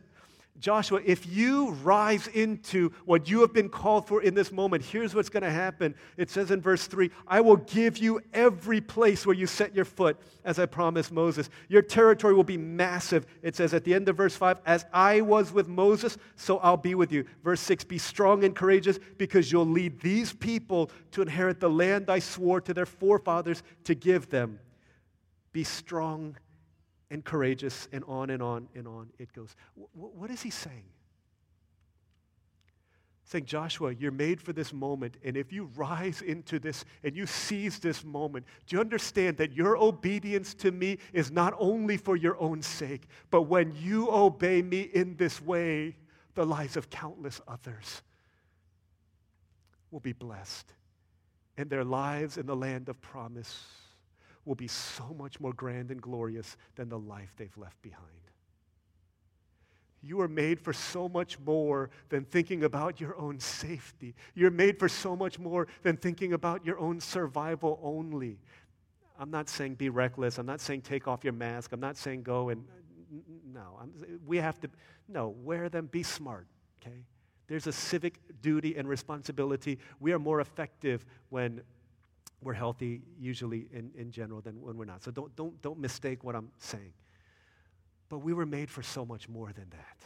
Joshua, if you rise into what you have been called for in this moment, here's what's going to happen. It says in verse three, I will give you every place where you set your foot, as I promised Moses. Your territory will be massive. It says at the end of verse five, as I was with Moses, so I'll be with you. Verse six, be strong and courageous, because you'll lead these people to inherit the land I swore to their forefathers to give them. Be strong and courageous, and on and on and on it goes. W- what is he saying? He's saying, Joshua, you're made for this moment, and if you rise into this and you seize this moment, do you understand that your obedience to me is not only for your own sake, but when you obey me in this way, the lives of countless others will be blessed, and their lives in the land of promise will be so much more grand and glorious than the life they've left behind. You are made for so much more than thinking about your own safety. You're made for so much more than thinking about your own survival only. I'm not saying be reckless. I'm not saying take off your mask. I'm not saying go and, no. I'm, we have to, no, wear them, be smart, okay? There's a civic duty and responsibility. We are more effective when we're healthy, usually in, in general, than when we're not. So don't don't don't mistake what I'm saying. But we were made for so much more than that.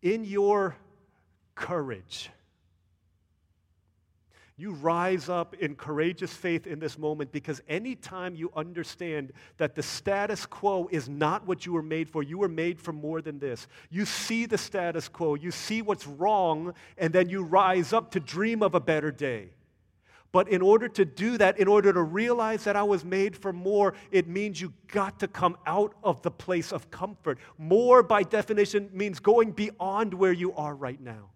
In your courage, you rise up in courageous faith in this moment, because anytime you understand that the status quo is not what you were made for, you were made for more than this. You see the status quo, you see what's wrong, and then you rise up to dream of a better day. But in order to do that, in order to realize that I was made for more, it means you got to come out of the place of comfort. More, by definition, means going beyond where you are right now.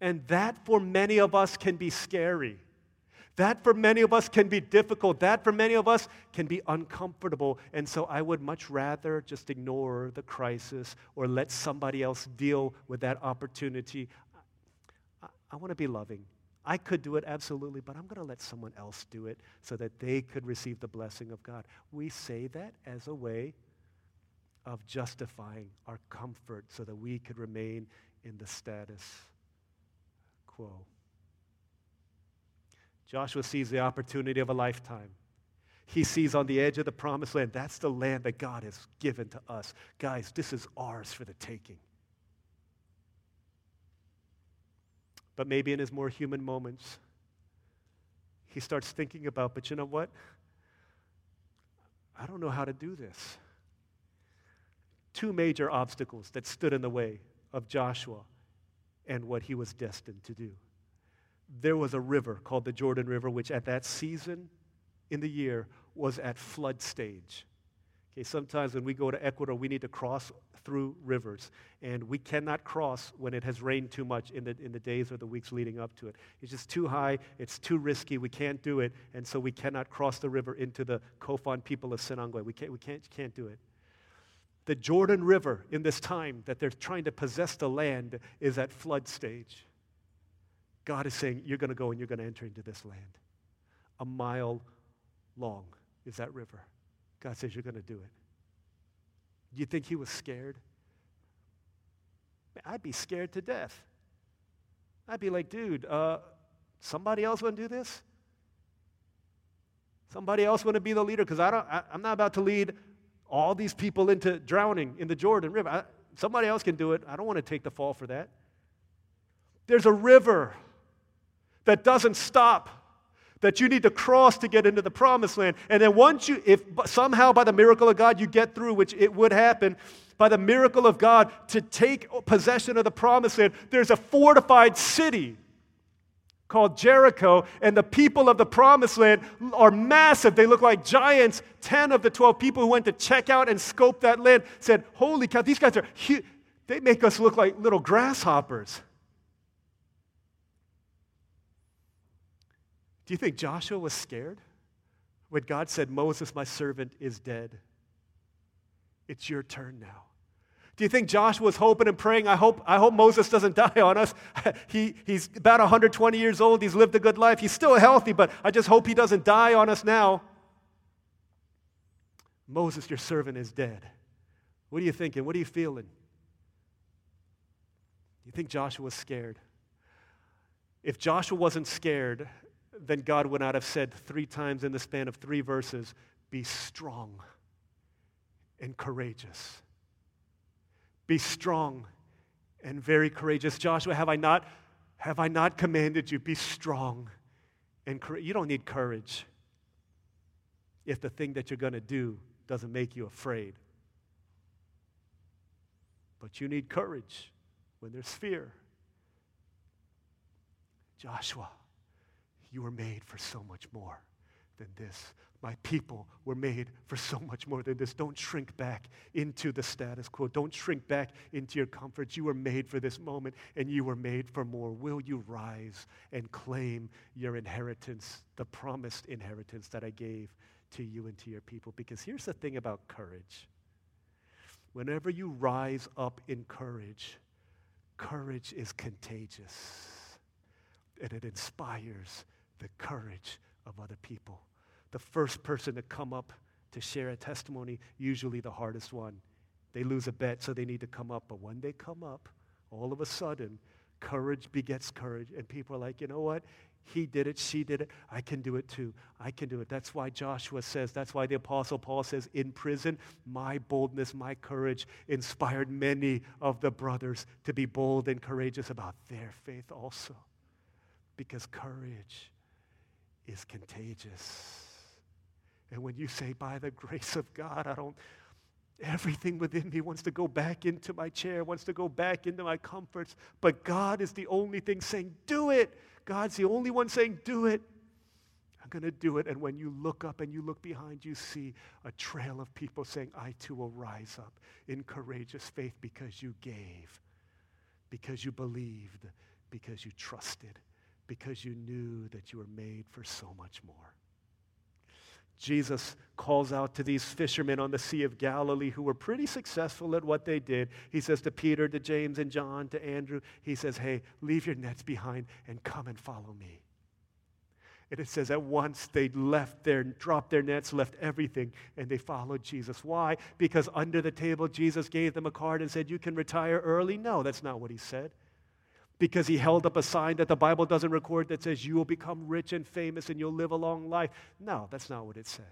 And that, for many of us, can be scary. That, for many of us, can be difficult. That, for many of us, can be uncomfortable. And so I would much rather just ignore the crisis or let somebody else deal with that opportunity. I, I want to be loving. I could do it, absolutely, but I'm going to let someone else do it so that they could receive the blessing of God. We say that as a way of justifying our comfort so that we could remain in the status quo. Joshua sees the opportunity of a lifetime. He sees on the edge of the promised land, that's the land that God has given to us. Guys, this is ours for the taking. But maybe in his more human moments, he starts thinking about, but you know what? I don't know how to do this. Two major obstacles that stood in the way of Joshua and what he was destined to do. There was a river called the Jordan River, which at that season in the year was at flood stage. Okay, sometimes when we go to Ecuador, we need to cross through rivers, and we cannot cross when it has rained too much in the in the days or the weeks leading up to it. It's just too high, it's too risky, we can't do it, and so we cannot cross the river into the Kofan people of Senangue. We can't, we can't, can't do it. The Jordan River, in this time that they're trying to possess the land, is at flood stage. God is saying, you're going to go and you're going to enter into this land. A mile long is that river. God says, you're going to do it. Do you think he was scared? I'd be scared to death. I'd be like, dude, uh, somebody else want to do this? Somebody else want to be the leader? Because I don't, I, I'm not about to lead all these people into drowning in the Jordan River. I, somebody else can do it. I don't want to take the fall for that. There's a river that doesn't stop, that you need to cross to get into the promised land. And then once you, if somehow by the miracle of God you get through, which it would happen, by the miracle of God to take possession of the promised land, there's a fortified city called Jericho, and the people of the promised land are massive. They look like giants. Ten of the twelve people who went to check out and scope that land said, holy cow, these guys are huge. They make us look like little grasshoppers. Do you think Joshua was scared when God said, Moses, my servant, is dead? It's your turn now. Do you think Joshua was hoping and praying, I hope, I hope Moses doesn't die on us? he, he's about one hundred twenty years old. He's lived a good life. He's still healthy, but I just hope he doesn't die on us now. Moses, your servant, is dead. What are you thinking? What are you feeling? Do you think Joshua was scared? If Joshua wasn't scared, then God would not have said three times in the span of three verses, be strong and courageous. Be strong and very courageous. Joshua, have I not, have I not commanded you? Be strong and courageous. You don't need courage if the thing that you're going to do doesn't make you afraid. But you need courage when there's fear. Joshua, you were made for so much more than this. My people were made for so much more than this. Don't shrink back into the status quo. Don't shrink back into your comforts. You were made for this moment, and you were made for more. Will you rise and claim your inheritance, the promised inheritance that I gave to you and to your people? Because here's the thing about courage. Whenever you rise up in courage, courage is contagious, and it inspires the courage of other people. The first person to come up to share a testimony, usually the hardest one. They lose a bet, so they need to come up. But when they come up, all of a sudden, courage begets courage. And people are like, you know what? He did it. She did it. I can do it too. I can do it. That's why Joshua says, that's why the Apostle Paul says, in prison, my boldness, my courage inspired many of the brothers to be bold and courageous about their faith also. Because courage is contagious. And when you say, by the grace of God, I don't, everything within me wants to go back into my chair, wants to go back into my comforts, but God is the only thing saying, do it. God's the only one saying, do it. I'm going to do it. And when you look up and you look behind, you see a trail of people saying, I too will rise up in courageous faith because you gave, because you believed, because you trusted, because you knew that you were made for so much more. Jesus calls out to these fishermen on the Sea of Galilee who were pretty successful at what they did. He says to Peter, to James and John, to Andrew, he says, hey, leave your nets behind and come and follow me. And it says at once they left their, dropped their nets, left everything, and they followed Jesus. Why? Because under the table, Jesus gave them a card and said, you can retire early. No, that's not what he said. Because he held up a sign that the Bible doesn't record that says you will become rich and famous and you'll live a long life. No, that's not what it said.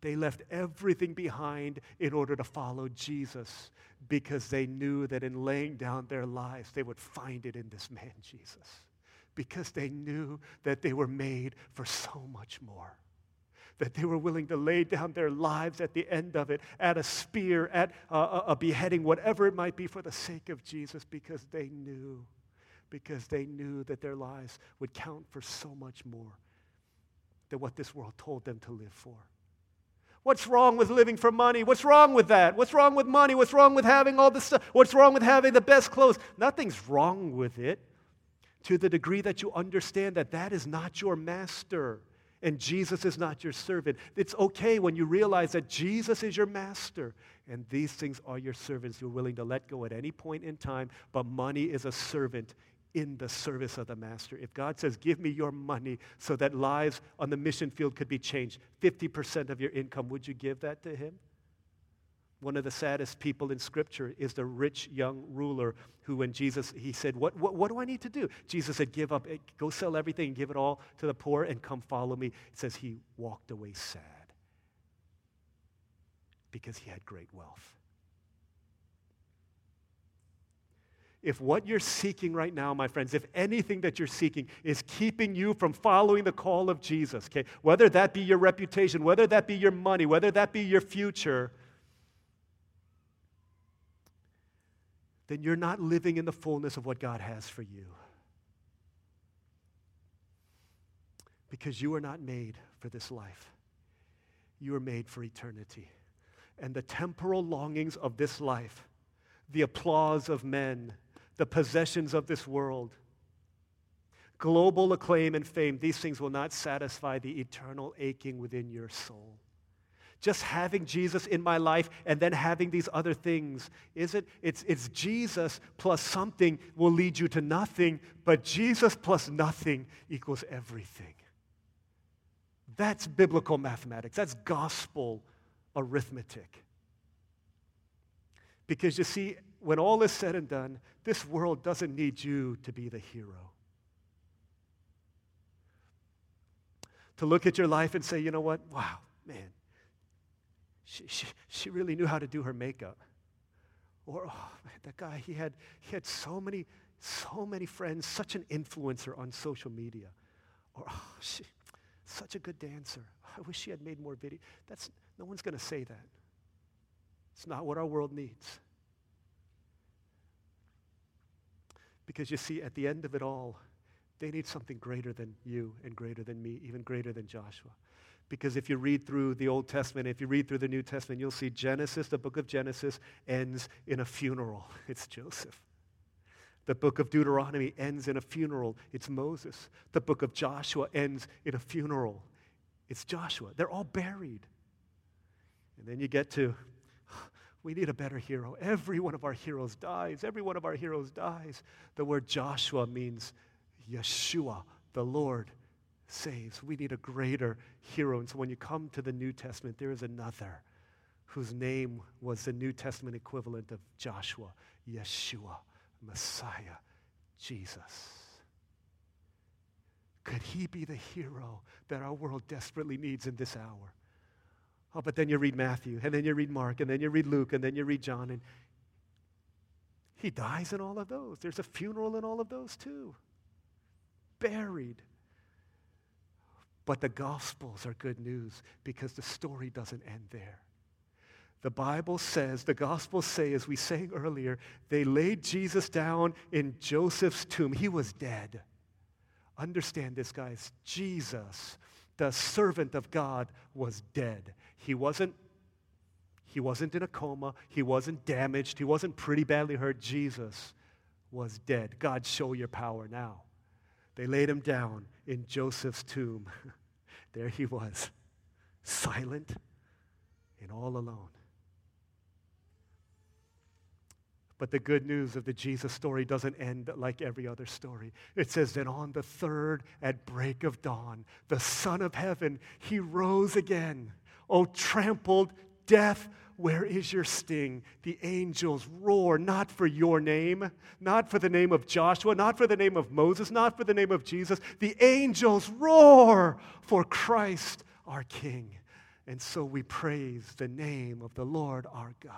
They left everything behind in order to follow Jesus because they knew that in laying down their lives, they would find it in this man, Jesus. Because they knew that they were made for so much more. That they were willing to lay down their lives at the end of it, at a spear, at a, a beheading, whatever it might be for the sake of Jesus, because they knew, because they knew that their lives would count for so much more than what this world told them to live for. What's wrong with living for money? What's wrong with that? What's wrong with money? What's wrong with having all this stuff? What's wrong with having the best clothes? Nothing's wrong with it to the degree that you understand that that is not your master. And Jesus is not your servant. It's okay when you realize that Jesus is your master and these things are your servants you're willing to let go at any point in time, but money is a servant in the service of the master. If God says, give me your money so that lives on the mission field could be changed, fifty percent of your income, would you give that to him? One of the saddest people in Scripture is the rich young ruler who when Jesus, he said, what, what, what do I need to do? Jesus said, give up, go sell everything and give it all to the poor and come follow me. It says he walked away sad because he had great wealth. If what you're seeking right now, my friends, if anything that you're seeking is keeping you from following the call of Jesus, okay, whether that be your reputation, whether that be your money, whether that be your future, then you're not living in the fullness of what God has for you. Because you are not made for this life. You are made for eternity. And the temporal longings of this life, the applause of men, the possessions of this world, global acclaim and fame, these things will not satisfy the eternal aching within your soul. Just having Jesus in my life and then having these other things, is it? It's, it's Jesus plus something will lead you to nothing, but Jesus plus nothing equals everything. That's biblical mathematics. That's gospel arithmetic. Because you see, when all is said and done, this world doesn't need you to be the hero. To look at your life and say, you know what? Wow, man, she, she, she really knew how to do her makeup. Or, oh, man, that guy, he had, he had so many, so many friends, such an influencer on social media. Or, oh, she, such a good dancer. I wish she had made more videos. That's, no one's going to say that. It's not what our world needs. Because you see, at the end of it all, they need something greater than you and greater than me, even greater than Joshua. Because if you read through the Old Testament, if you read through the New Testament, you'll see Genesis, the book of Genesis, ends in a funeral. It's Joseph. The book of Deuteronomy ends in a funeral. It's Moses. The book of Joshua ends in a funeral. It's Joshua. They're all buried. And then you get to, we need a better hero. Every one of our heroes dies. Every one of our heroes dies. The word Joshua means Yeshua, the Lord, saves. We need a greater hero. And so when you come to the New Testament, there is another whose name was the New Testament equivalent of Joshua, Yeshua, Messiah, Jesus. Could he be the hero that our world desperately needs in this hour? Oh, but then you read Matthew, and then you read Mark, and then you read Luke, and then you read John, and he dies in all of those. There's a funeral in all of those too. Buried. But the Gospels are good news because the story doesn't end there. The Bible says, the Gospels say, as we sang earlier, they laid Jesus down in Joseph's tomb. He was dead. Understand this, guys. Jesus, the servant of God, was dead. He wasn't, he wasn't in a coma. He wasn't damaged. He wasn't pretty badly hurt. Jesus was dead. God, show your power now. They laid him down in Joseph's tomb. There he was, silent and all alone. But the good news of the Jesus story doesn't end like every other story. It says that on the third at break of dawn, the Son of Heaven, he rose again. Oh, trampled death, where is your sting? The angels roar, not for your name, not for the name of Joshua, not for the name of Moses, not for the name of Jesus. The angels roar for Christ our King. And so we praise the name of the Lord our God.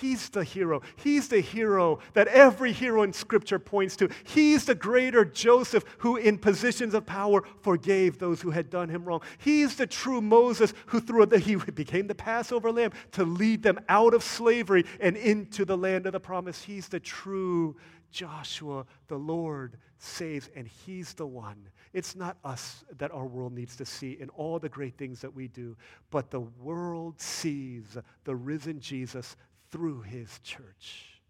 He's the hero. He's the hero that every hero in Scripture points to. He's the greater Joseph who in positions of power forgave those who had done him wrong. He's the true Moses who through the, he became the Passover lamb to lead them out of slavery and into the land of the promise. He's the true Joshua, the Lord saves, and he's the one. It's not us that our world needs to see in all the great things that we do, but the world sees the risen Jesus through his church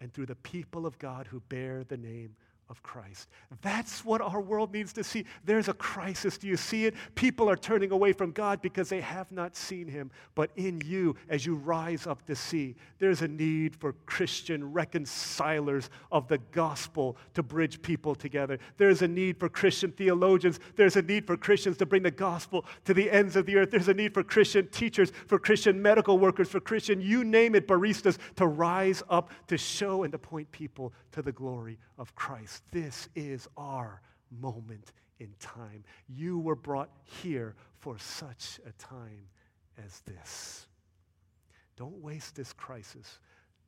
and through the people of God who bear the name of Christ. That's what our world needs to see. There's a crisis. Do you see it? People are turning away from God because they have not seen him. But in you, as you rise up to see, there's a need for Christian reconcilers of the gospel to bridge people together. There's a need for Christian theologians. There's a need for Christians to bring the gospel to the ends of the earth. There's a need for Christian teachers, for Christian medical workers, for Christian, you name it, baristas, to rise up to show and to point people to the glory of Christ. This is our moment in time. You were brought here for such a time as this. Don't waste this crisis.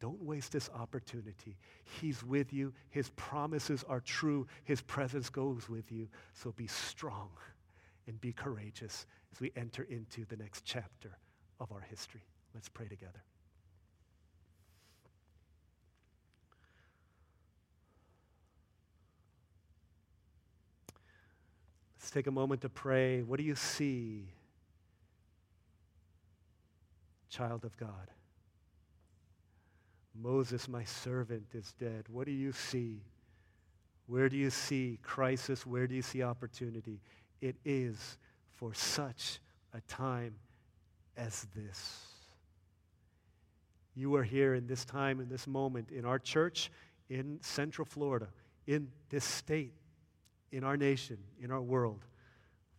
Don't waste this opportunity. He's with you. His promises are true. His presence goes with you. So be strong and be courageous as we enter into the next chapter of our history. Let's pray together. Let's take a moment to pray. What do you see, child of God? Moses, my servant, is dead. What do you see? Where do you see crisis? Where do you see opportunity? It is for such a time as this. You are here in this time, in this moment, in our church, in Central Florida, in this state, in our nation, in our world,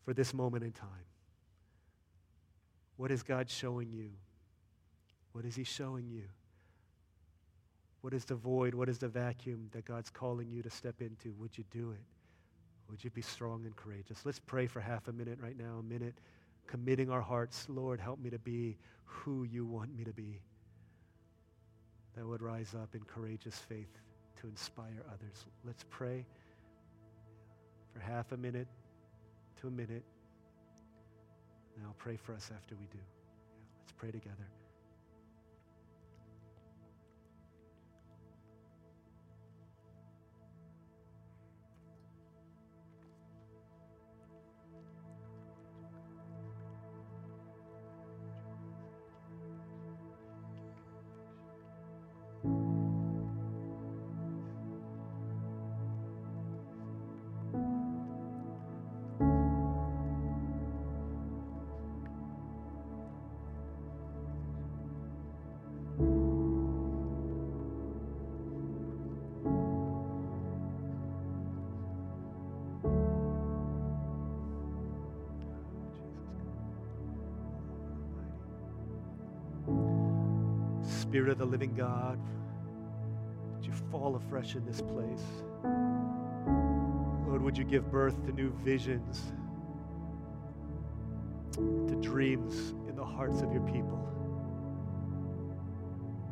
for this moment in time. What is God showing you? What is he showing you? What is the void? What is the vacuum that God's calling you to step into? Would you do it? Would you be strong and courageous? Let's pray for half a minute right now, a minute, committing our hearts. Lord, help me to be who you want me to be. That would rise up in courageous faith to inspire others. Let's pray for half a minute to a minute. And I'll pray for us after we do. Yeah, let's pray together. Spirit of the living God, would you fall afresh in this place? Lord, would you give birth to new visions, to dreams in the hearts of your people?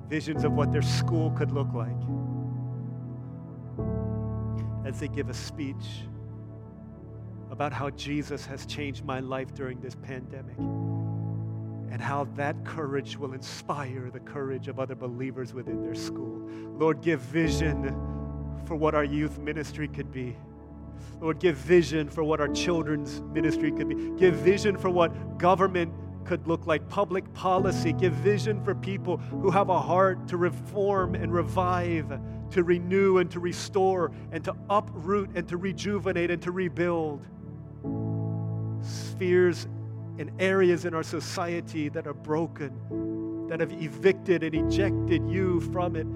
Visions of what their school could look like as they give a speech about how Jesus has changed my life during this pandemic. And how that courage will inspire the courage of other believers within their school. Lord, give vision for what our youth ministry could be. Lord, give vision for what our children's ministry could be. Give vision for what government could look like, public policy. Give vision for people who have a heart to reform and revive, to renew and to restore, and to uproot and to rejuvenate and to rebuild. Spheres in areas in our society that are broken, that have evicted and ejected you from it.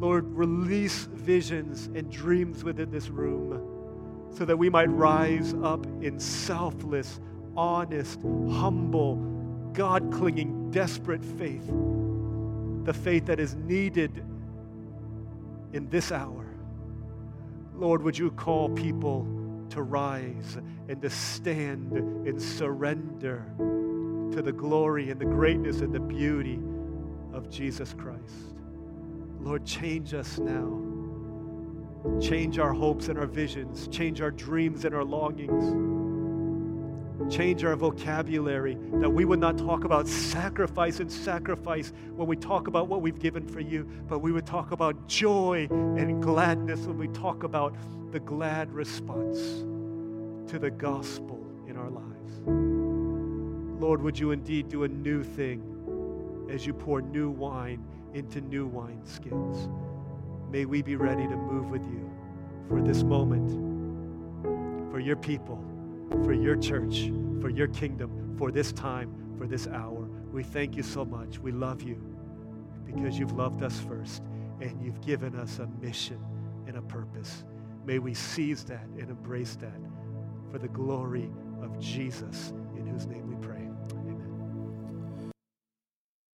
Lord, release visions and dreams within this room so that we might rise up in selfless, honest, humble, God-clinging, desperate faith, the faith that is needed in this hour. Lord, would you call people to rise and to stand in surrender to the glory and the greatness and the beauty of Jesus Christ. Lord, change us now. Change our hopes and our visions. Change our dreams and our longings. Change our vocabulary that we would not talk about sacrifice and sacrifice when we talk about what we've given for you, but we would talk about joy and gladness when we talk about the glad response to the gospel in our lives. Lord, would you indeed do a new thing as you pour new wine into new wineskins. May we be ready to move with you for this moment, for your people, for your church, for your kingdom, for this time, for this hour. We thank you so much. We love you because you've loved us first and you've given us a mission and a purpose. May we seize that and embrace that for the glory of Jesus, in whose name we pray.